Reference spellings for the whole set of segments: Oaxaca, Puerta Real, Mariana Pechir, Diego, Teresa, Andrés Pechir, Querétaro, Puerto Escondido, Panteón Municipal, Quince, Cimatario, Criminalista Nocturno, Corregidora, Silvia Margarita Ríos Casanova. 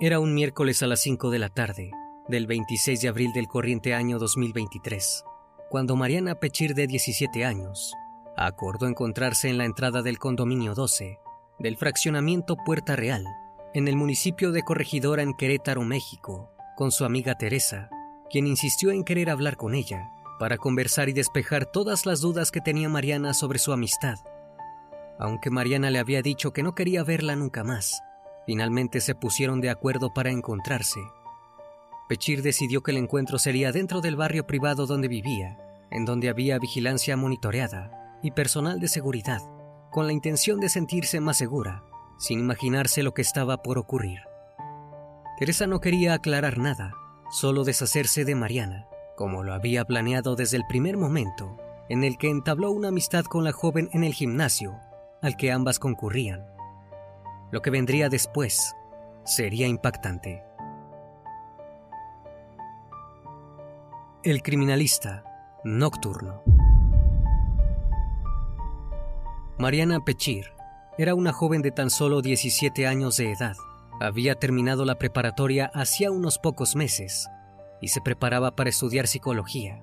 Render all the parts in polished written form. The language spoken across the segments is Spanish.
Era un miércoles a las 5 de la tarde, del 26 de abril del corriente año 2023, cuando Mariana Pechir, de 17 años, acordó encontrarse en la entrada del condominio 12 del fraccionamiento Puerta Real, en el municipio de Corregidora, en Querétaro, México, con su amiga Teresa, quien insistió en querer hablar con ella para conversar y despejar todas las dudas que tenía Mariana sobre su amistad. Aunque Mariana le había dicho que no quería verla nunca más, finalmente se pusieron de acuerdo para encontrarse. Pechir decidió que el encuentro sería dentro del barrio privado donde vivía, en donde había vigilancia monitoreada y personal de seguridad, con la intención de sentirse más segura, sin imaginarse lo que estaba por ocurrir. Teresa no quería aclarar nada, solo deshacerse de Mariana, como lo había planeado desde el primer momento en el que entabló una amistad con la joven en el gimnasio al que ambas concurrían. Lo que vendría después sería impactante. El Criminalista Nocturno. Mariana Pechir era una joven de tan solo 17 años de edad. Había terminado la preparatoria hacía unos pocos meses y se preparaba para estudiar psicología.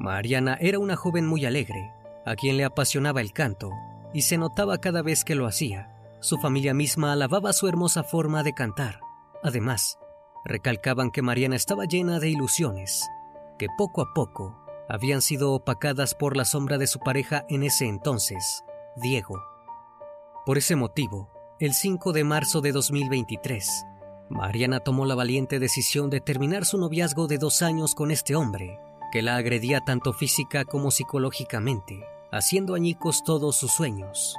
Mariana era una joven muy alegre, a quien le apasionaba el canto y se notaba cada vez que lo hacía. Su familia misma alababa su hermosa forma de cantar. Además, recalcaban que Mariana estaba llena de ilusiones, que poco a poco habían sido opacadas por la sombra de su pareja en ese entonces, Diego. Por ese motivo, el 5 de marzo de 2023, Mariana tomó la valiente decisión de terminar su noviazgo de 2 años con este hombre, que la agredía tanto física como psicológicamente, haciendo añicos todos sus sueños.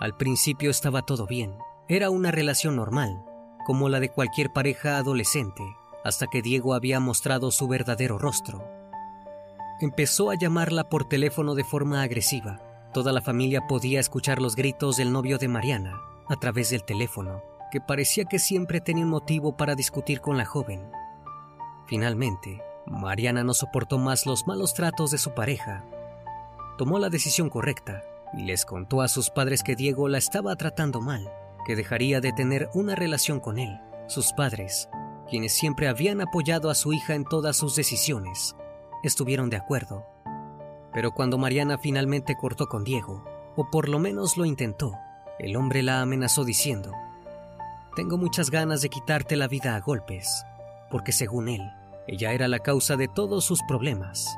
Al principio estaba todo bien, era una relación normal, como la de cualquier pareja adolescente, hasta que Diego había mostrado su verdadero rostro. Empezó a llamarla por teléfono de forma agresiva. Toda la familia podía escuchar los gritos del novio de Mariana a través del teléfono, que parecía que siempre tenía un motivo para discutir con la joven. Finalmente, Mariana no soportó más los malos tratos de su pareja. Tomó la decisión correcta y les contó a sus padres que Diego la estaba tratando mal, que dejaría de tener una relación con él. Sus padres, quienes siempre habían apoyado a su hija en todas sus decisiones, estuvieron de acuerdo. Pero cuando Mariana finalmente cortó con Diego, o por lo menos lo intentó, el hombre la amenazó diciendo: «Tengo muchas ganas de quitarte la vida a golpes», porque según él, ella era la causa de todos sus problemas.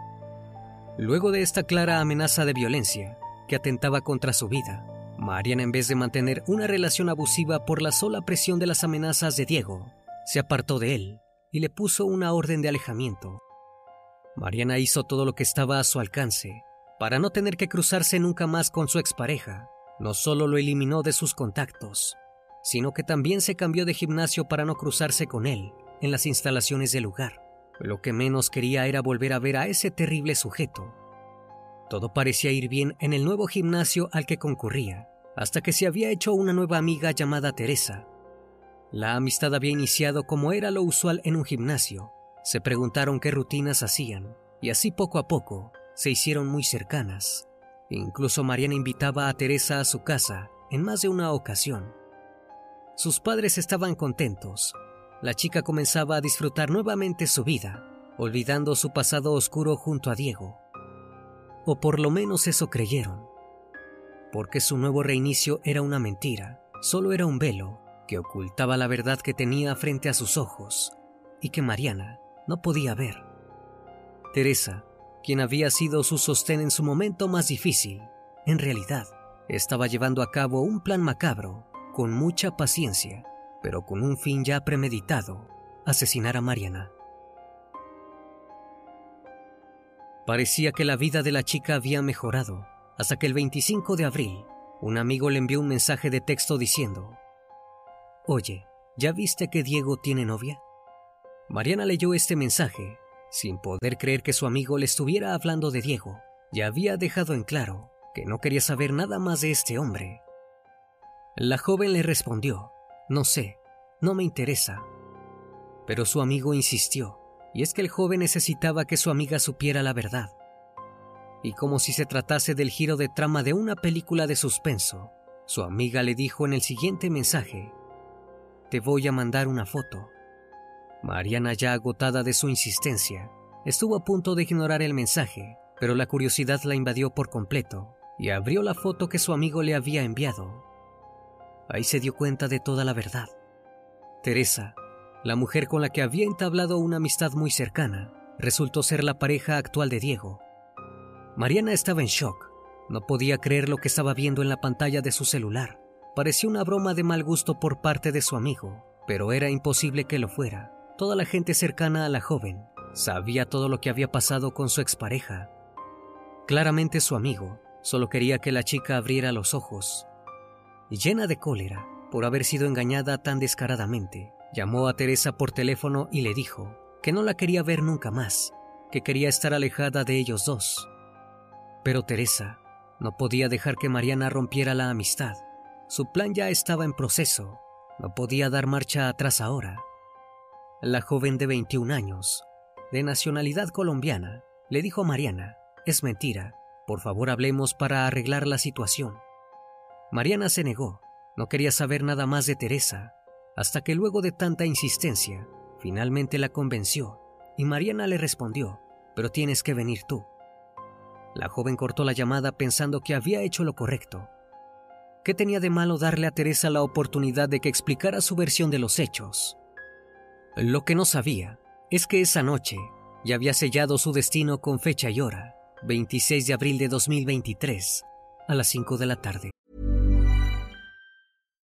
Luego de esta clara amenaza de violencia, que atentaba contra su vida, Mariana, en vez de mantener una relación abusiva por la sola presión de las amenazas de Diego, se apartó de él y le puso una orden de alejamiento. Mariana hizo todo lo que estaba a su alcance para no tener que cruzarse nunca más con su expareja. No solo lo eliminó de sus contactos, sino que también se cambió de gimnasio para no cruzarse con él en las instalaciones del lugar. Lo que menos quería era volver a ver a ese terrible sujeto. Todo parecía ir bien en el nuevo gimnasio al que concurría, hasta que se había hecho una nueva amiga llamada Teresa. La amistad había iniciado como era lo usual en un gimnasio. Se preguntaron qué rutinas hacían, y así poco a poco se hicieron muy cercanas. Incluso Mariana invitaba a Teresa a su casa en más de una ocasión. Sus padres estaban contentos. La chica comenzaba a disfrutar nuevamente su vida, olvidando su pasado oscuro junto a Diego. O por lo menos eso creyeron. Porque su nuevo reinicio era una mentira, solo era un velo que ocultaba la verdad que tenía frente a sus ojos y que Mariana no podía ver. Teresa, quien había sido su sostén en su momento más difícil, en realidad estaba llevando a cabo un plan macabro, con mucha paciencia, pero con un fin ya premeditado: asesinar a Mariana. Parecía que la vida de la chica había mejorado, hasta que el 25 de abril, un amigo le envió un mensaje de texto diciendo: «Oye, ¿ya viste que Diego tiene novia?». Mariana leyó este mensaje, sin poder creer que su amigo le estuviera hablando de Diego. Ya había dejado en claro que no quería saber nada más de este hombre. La joven le respondió: «No sé, no me interesa». Pero su amigo insistió, y es que el joven necesitaba que su amiga supiera la verdad. Y como si se tratase del giro de trama de una película de suspenso, su amiga le dijo en el siguiente mensaje: «Te voy a mandar una foto». Mariana, ya agotada de su insistencia, estuvo a punto de ignorar el mensaje, pero la curiosidad la invadió por completo y abrió la foto que su amigo le había enviado. Ahí se dio cuenta de toda la verdad. Teresa, la mujer con la que había entablado una amistad muy cercana, resultó ser la pareja actual de Diego. Mariana estaba en shock. No podía creer lo que estaba viendo en la pantalla de su celular. Parecía una broma de mal gusto por parte de su amigo, pero era imposible que lo fuera. Toda la gente cercana a la joven sabía todo lo que había pasado con su expareja. Claramente su amigo solo quería que la chica abriera los ojos. Llena de cólera por haber sido engañada tan descaradamente, llamó a Teresa por teléfono y le dijo que no la quería ver nunca más, que quería estar alejada de ellos dos. Pero Teresa no podía dejar que Mariana rompiera la amistad. Su plan ya estaba en proceso, no podía dar marcha atrás ahora. La joven de 21 años, de nacionalidad colombiana, le dijo a Mariana: «Es mentira, por favor hablemos para arreglar la situación». Mariana se negó, no quería saber nada más de Teresa, hasta que luego de tanta insistencia, finalmente la convenció, y Mariana le respondió: «Pero tienes que venir tú». La joven cortó la llamada pensando que había hecho lo correcto. ¿Qué tenía de malo darle a Teresa la oportunidad de que explicara su versión de los hechos? Lo que no sabía es que esa noche ya había sellado su destino con fecha y hora: 26 de abril de 2023, a las 5 de la tarde.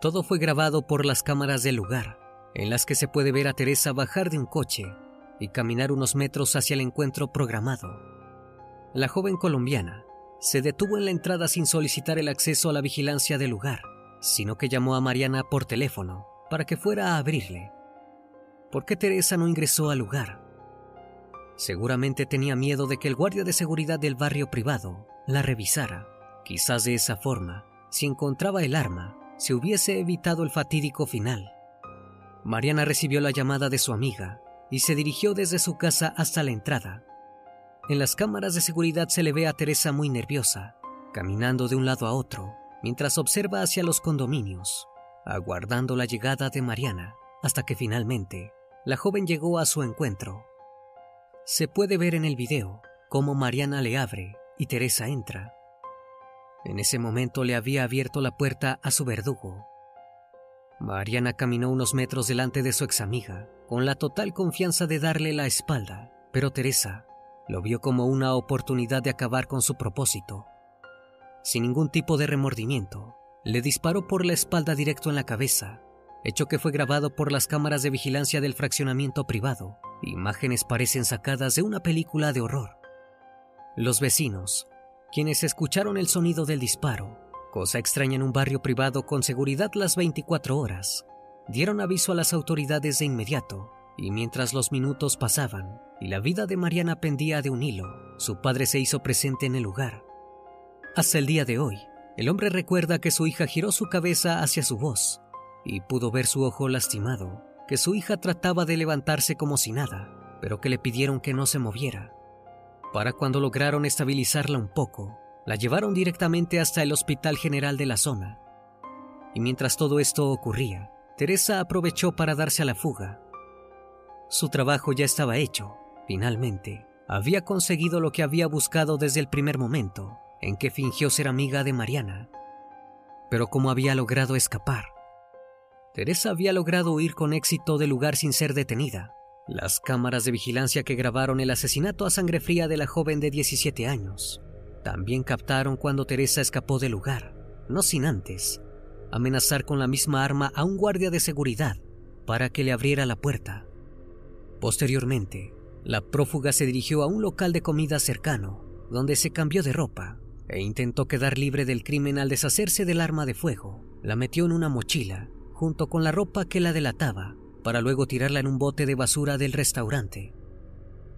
Todo fue grabado por las cámaras del lugar, en las que se puede ver a Teresa bajar de un coche, y caminar unos metros hacia el encuentro programado. La joven colombiana se detuvo en la entrada sin solicitar el acceso a la vigilancia del lugar, sino que llamó a Mariana por teléfono para que fuera a abrirle. ¿Por qué Teresa no ingresó al lugar? Seguramente tenía miedo de que el guardia de seguridad del barrio privado la revisara. Quizás de esa forma, si encontraba el arma, se hubiese evitado el fatídico final. Mariana recibió la llamada de su amiga y se dirigió desde su casa hasta la entrada. En las cámaras de seguridad se le ve a Teresa muy nerviosa, caminando de un lado a otro, mientras observa hacia los condominios, aguardando la llegada de Mariana, hasta que finalmente la joven llegó a su encuentro. Se puede ver en el video cómo Mariana le abre y Teresa entra. En ese momento le había abierto la puerta a su verdugo. Mariana caminó unos metros delante de su examiga, con la total confianza de darle la espalda, pero Teresa lo vio como una oportunidad de acabar con su propósito. Sin ningún tipo de remordimiento, le disparó por la espalda directo en la cabeza, hecho que fue grabado por las cámaras de vigilancia del fraccionamiento privado. Imágenes parecen sacadas de una película de horror. Los vecinos, quienes escucharon el sonido del disparo, cosa extraña en un barrio privado con seguridad las 24 horas, dieron aviso a las autoridades de inmediato, y mientras los minutos pasaban y la vida de Mariana pendía de un hilo, su padre se hizo presente en el lugar. Hasta el día de hoy, el hombre recuerda que su hija giró su cabeza hacia su voz y pudo ver su ojo lastimado, que su hija trataba de levantarse como si nada, pero que le pidieron que no se moviera. Para cuando lograron estabilizarla un poco, la llevaron directamente hasta el hospital general de la zona. Y mientras todo esto ocurría, Teresa aprovechó para darse a la fuga. Su trabajo ya estaba hecho. Finalmente, había conseguido lo que había buscado desde el primer momento en que fingió ser amiga de Mariana. Pero ¿cómo había logrado escapar? Teresa había logrado huir con éxito del lugar sin ser detenida. Las cámaras de vigilancia que grabaron el asesinato a sangre fría de la joven de 17 años también captaron cuando Teresa escapó del lugar, no sin antes amenazar con la misma arma a un guardia de seguridad para que le abriera la puerta. Posteriormente, la prófuga se dirigió a un local de comida cercano, donde se cambió de ropa e intentó quedar libre del crimen al deshacerse del arma de fuego. La metió en una mochila junto con la ropa que la delataba, para luego tirarla en un bote de basura del restaurante.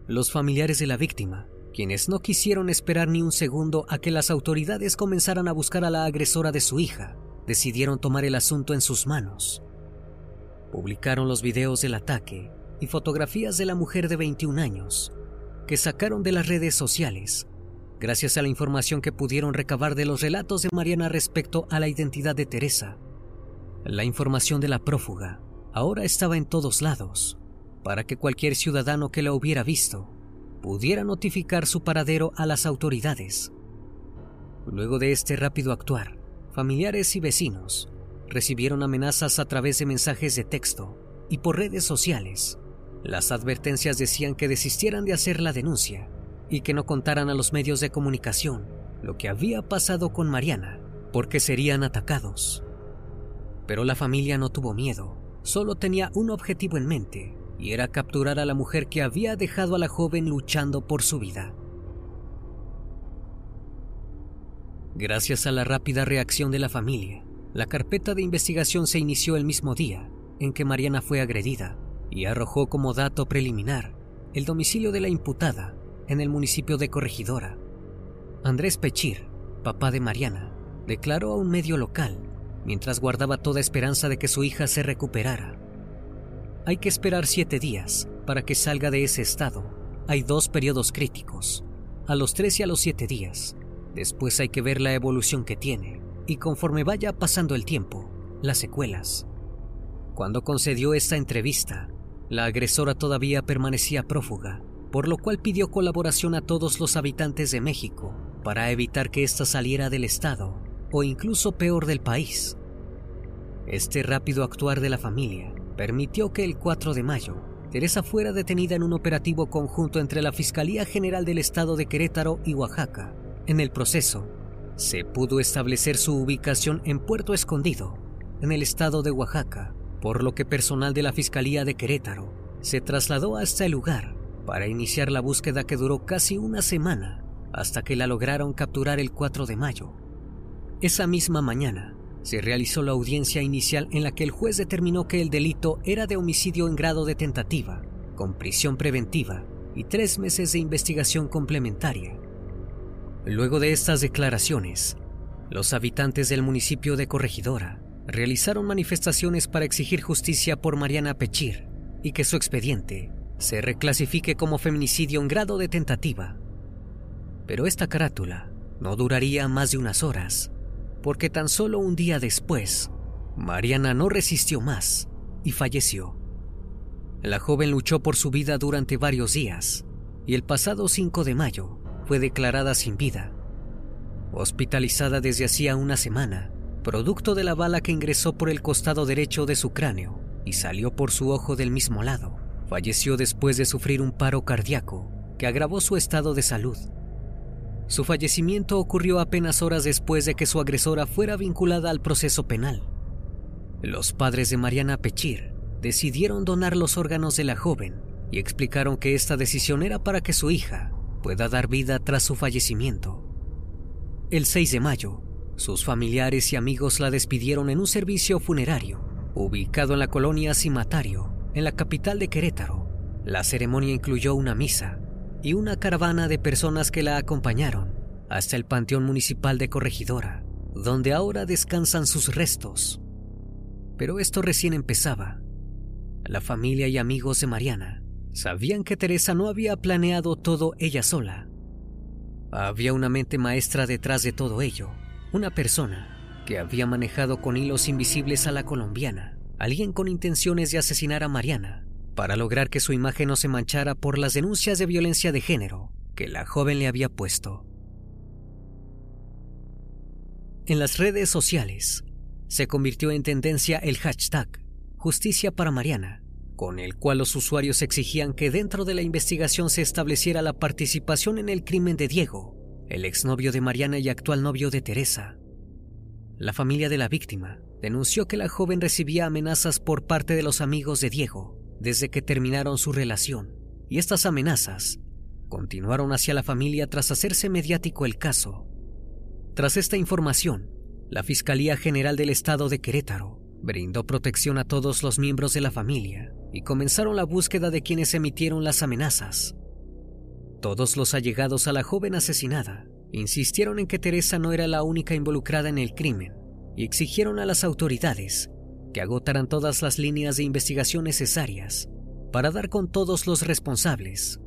Los familiares de la víctima, quienes no quisieron esperar ni un segundo a que las autoridades comenzaran a buscar a la agresora de su hija, decidieron tomar el asunto en sus manos. Publicaron los videos del ataque y fotografías de la mujer de 21 años, que sacaron de las redes sociales, gracias a la información que pudieron recabar de los relatos de Mariana respecto a la identidad de Teresa. La información de la prófuga ahora estaba en todos lados, para que cualquier ciudadano que la hubiera visto pudiera notificar su paradero a las autoridades. Luego de este rápido actuar, familiares y vecinos recibieron amenazas a través de mensajes de texto y por redes sociales. Las advertencias decían que desistieran de hacer la denuncia y que no contaran a los medios de comunicación lo que había pasado con Mariana, porque serían atacados. Pero la familia no tuvo miedo, solo tenía un objetivo en mente, y era capturar a la mujer que había dejado a la joven luchando por su vida. Gracias a la rápida reacción de la familia, la carpeta de investigación se inició el mismo día en que Mariana fue agredida, y arrojó como dato preliminar el domicilio de la imputada en el municipio de Corregidora. Andrés Pechir, papá de Mariana, declaró a un medio local mientras guardaba toda esperanza de que su hija se recuperara. Hay que esperar 7 días para que salga de ese estado. Hay 2 periodos críticos, a los 3 y a los 7 días. Después hay que ver la evolución que tiene, y conforme vaya pasando el tiempo, las secuelas. Cuando concedió esta entrevista, la agresora todavía permanecía prófuga, por lo cual pidió colaboración a todos los habitantes de México para evitar que ésta saliera del estado, o incluso peor, del país. Este rápido actuar de la familia permitió que el 4 de mayo Teresa fuera detenida en un operativo conjunto entre la Fiscalía General del Estado de Querétaro y Oaxaca. En el proceso, se pudo establecer su ubicación en Puerto Escondido, en el estado de Oaxaca, por lo que personal de la Fiscalía de Querétaro se trasladó hasta el lugar para iniciar la búsqueda que duró casi una semana hasta que la lograron capturar el 4 de mayo. Esa misma mañana se realizó la audiencia inicial en la que el juez determinó que el delito era de homicidio en grado de tentativa, con prisión preventiva y 3 meses de investigación complementaria. Luego de estas declaraciones, los habitantes del municipio de Corregidora realizaron manifestaciones para exigir justicia por Mariana Pechir y que su expediente se reclasifique como feminicidio en grado de tentativa. Pero esta carátula no duraría más de unas horas, porque tan solo un día después, Mariana no resistió más y falleció. La joven luchó por su vida durante varios días y el pasado 5 de mayo fue declarada sin vida, hospitalizada desde hacía una semana, producto de la bala que ingresó por el costado derecho de su cráneo y salió por su ojo del mismo lado. Falleció después de sufrir un paro cardíaco que agravó su estado de salud. Su fallecimiento ocurrió apenas horas después de que su agresora fuera vinculada al proceso penal. Los padres de Mariana Pechir decidieron donar los órganos de la joven y explicaron que esta decisión era para que su hija pueda dar vida tras su fallecimiento. El 6 de mayo, sus familiares y amigos la despidieron en un servicio funerario ubicado en la colonia Cimatario, en la capital de Querétaro. La ceremonia incluyó una misa y una caravana de personas que la acompañaron hasta el Panteón Municipal de Corregidora, donde ahora descansan sus restos. Pero esto recién empezaba. La familia y amigos de Mariana sabían que Teresa no había planeado todo ella sola. Había una mente maestra detrás de todo ello, una persona que había manejado con hilos invisibles a la colombiana, alguien con intenciones de asesinar a Mariana, para lograr que su imagen no se manchara por las denuncias de violencia de género que la joven le había puesto. En las redes sociales se convirtió en tendencia el hashtag Justicia para Mariana, con el cual los usuarios exigían que dentro de la investigación se estableciera la participación en el crimen de Diego, el exnovio de Mariana y actual novio de Teresa. La familia de la víctima denunció que la joven recibía amenazas por parte de los amigos de Diego desde que terminaron su relación, y estas amenazas continuaron hacia la familia tras hacerse mediático el caso. Tras esta información, la Fiscalía General del Estado de Querétaro brindó protección a todos los miembros de la familia y comenzaron la búsqueda de quienes emitieron las amenazas. Todos los allegados a la joven asesinada insistieron en que Teresa no era la única involucrada en el crimen y exigieron a las autoridades que agotaran todas las líneas de investigación necesarias para dar con todos los responsables.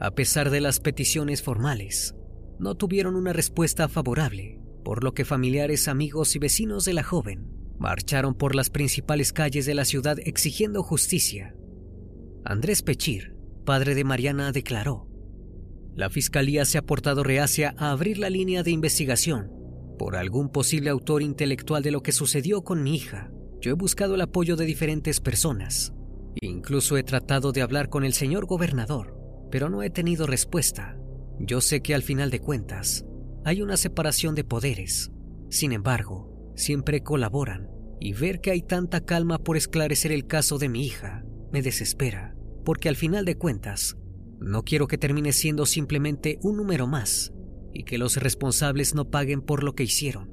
A pesar de las peticiones formales, no tuvieron una respuesta favorable, por lo que familiares, amigos y vecinos de la joven marcharon por las principales calles de la ciudad exigiendo justicia. Andrés Pechir, padre de Mariana, declaró: "La fiscalía se ha portado reacia a abrir la línea de investigación por algún posible autor intelectual de lo que sucedió con mi hija. Yo he buscado el apoyo de diferentes personas. Incluso he tratado de hablar con el señor gobernador, pero no he tenido respuesta. Yo sé que al final de cuentas hay una separación de poderes. Sin embargo, siempre colaboran, y ver que hay tanta calma por esclarecer el caso de mi hija me desespera, porque al final de cuentas no quiero que termine siendo simplemente un número más y que los responsables no paguen por lo que hicieron".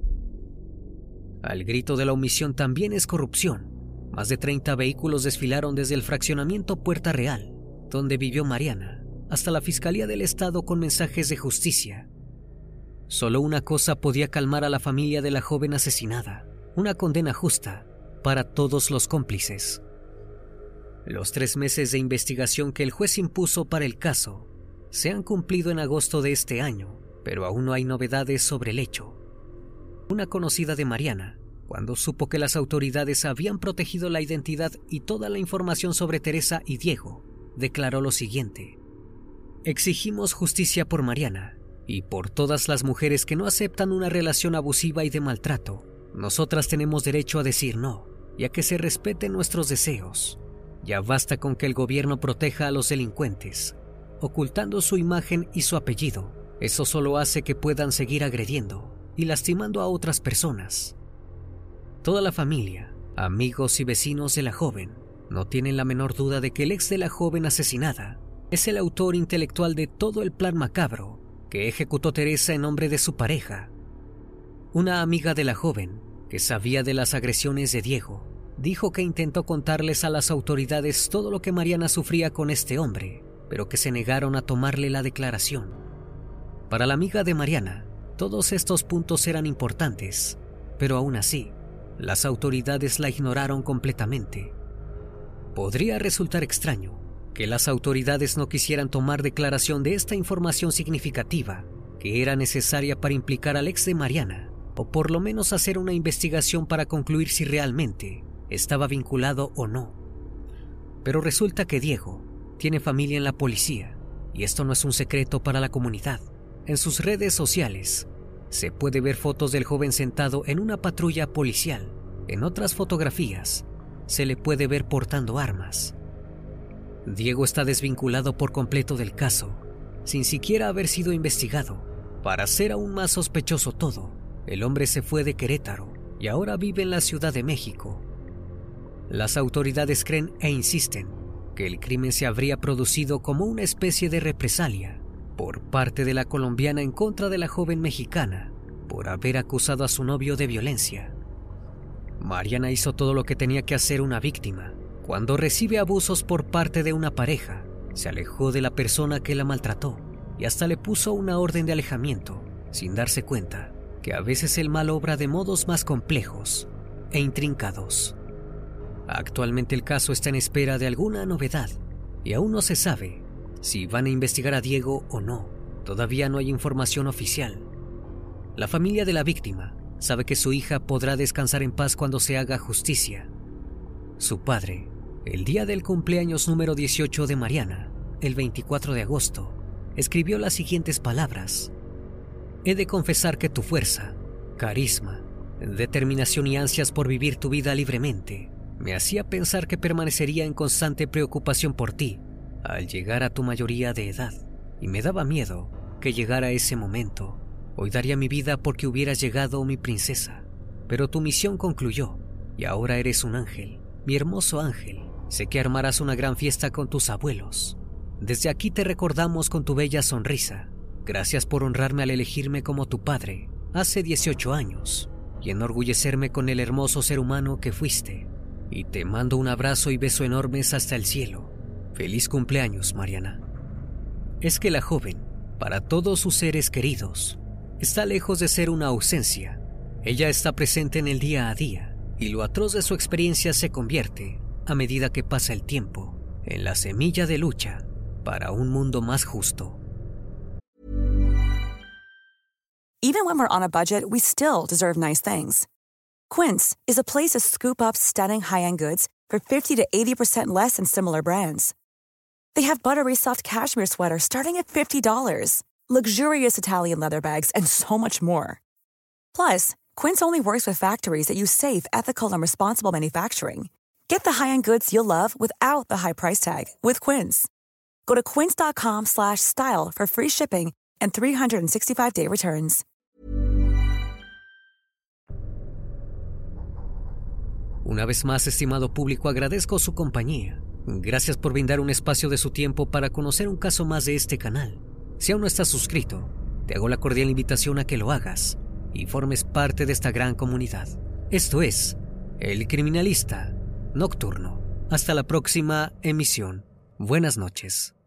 Al grito de la omisión también es corrupción, más de 30 vehículos desfilaron desde el fraccionamiento Puerta Real, donde vivió Mariana, hasta la Fiscalía del Estado con mensajes de justicia. Solo una cosa podía calmar a la familia de la joven asesinada: una condena justa para todos los cómplices. Los 3 meses de investigación que el juez impuso para el caso se han cumplido en agosto de este año, pero aún no hay novedades sobre el hecho. Una conocida de Mariana, cuando supo que las autoridades habían protegido la identidad y toda la información sobre Teresa y Diego, declaró lo siguiente: "Exigimos justicia por Mariana y por todas las mujeres que no aceptan una relación abusiva y de maltrato. Nosotras tenemos derecho a decir no y a que se respeten nuestros deseos. Ya basta con que el gobierno proteja a los delincuentes, ocultando su imagen y su apellido. Eso solo hace que puedan seguir agrediendo y lastimando a otras personas". Toda la familia, amigos y vecinos de la joven no tienen la menor duda de que el ex de la joven asesinada es el autor intelectual de todo el plan macabro que ejecutó Teresa en nombre de su pareja. Una amiga de la joven, que sabía de las agresiones de Diego, dijo que intentó contarles a las autoridades todo lo que Mariana sufría con este hombre, pero que se negaron a tomarle la declaración. Para la amiga de Mariana, todos estos puntos eran importantes, pero aún así, las autoridades la ignoraron completamente. Podría resultar extraño que las autoridades no quisieran tomar declaración de esta información significativa que era necesaria para implicar al ex de Mariana, o por lo menos hacer una investigación para concluir si realmente estaba vinculado o no. Pero resulta que Diego tiene familia en la policía, y esto no es un secreto para la comunidad. En sus redes sociales se puede ver fotos del joven sentado en una patrulla policial. En otras fotografías se le puede ver portando armas. Diego está desvinculado por completo del caso, sin siquiera haber sido investigado. Para ser aún más sospechoso todo, el hombre se fue de Querétaro y ahora vive en la Ciudad de México. Las autoridades creen e insisten que el crimen se habría producido como una especie de represalia por parte de la colombiana en contra de la joven mexicana por haber acusado a su novio de violencia. Mariana hizo todo lo que tenía que hacer una víctima. Cuando recibe abusos por parte de una pareja, se alejó de la persona que la maltrató y hasta le puso una orden de alejamiento, sin darse cuenta que a veces el mal obra de modos más complejos e intrincados. Actualmente el caso está en espera de alguna novedad y aún no se sabe si van a investigar a Diego o no. Todavía no hay información oficial. La familia de la víctima sabe que su hija podrá descansar en paz cuando se haga justicia. Su padre, el día del cumpleaños número 18 de Mariana, el 24 de agosto, escribió las siguientes palabras: «He de confesar que tu fuerza, carisma, determinación y ansias por vivir tu vida libremente me hacía pensar que permanecería en constante preocupación por ti al llegar a tu mayoría de edad, y me daba miedo que llegara ese momento. Hoy daría mi vida porque hubieras llegado, mi princesa, pero tu misión concluyó y ahora eres un ángel, mi hermoso ángel. Sé que armarás una gran fiesta con tus abuelos. Desde aquí te recordamos con tu bella sonrisa. Gracias por honrarme al elegirme como tu padre hace 18 años y enorgullecerme con el hermoso ser humano que fuiste. Y te mando un abrazo y beso enormes hasta el cielo. Feliz cumpleaños, Mariana». Es que la joven, para todos sus seres queridos, está lejos de ser una ausencia. Ella está presente en el día a día, y lo atroz de su experiencia se convierte, a medida que pasa el tiempo, en la semilla de lucha para un mundo más justo. Even when we're on a budget, we still deserve nice things. Quince is a place to scoop up stunning high-end goods for 50 to 80% less than similar brands. They have buttery soft cashmere sweaters starting at $50, luxurious Italian leather bags, and so much more. Plus, Quince only works with factories that use safe, ethical, and responsible manufacturing. Get the high-end goods you'll love without the high price tag with Quince. Go to quince.com/style for free shipping and 365-day returns. Una vez más, estimado público, agradezco su compañía. Gracias por brindar un espacio de su tiempo para conocer un caso más de este canal. Si aún no estás suscrito, te hago la cordial invitación a que lo hagas y formes parte de esta gran comunidad. Esto es El Criminalista Nocturno. Hasta la próxima emisión. Buenas noches.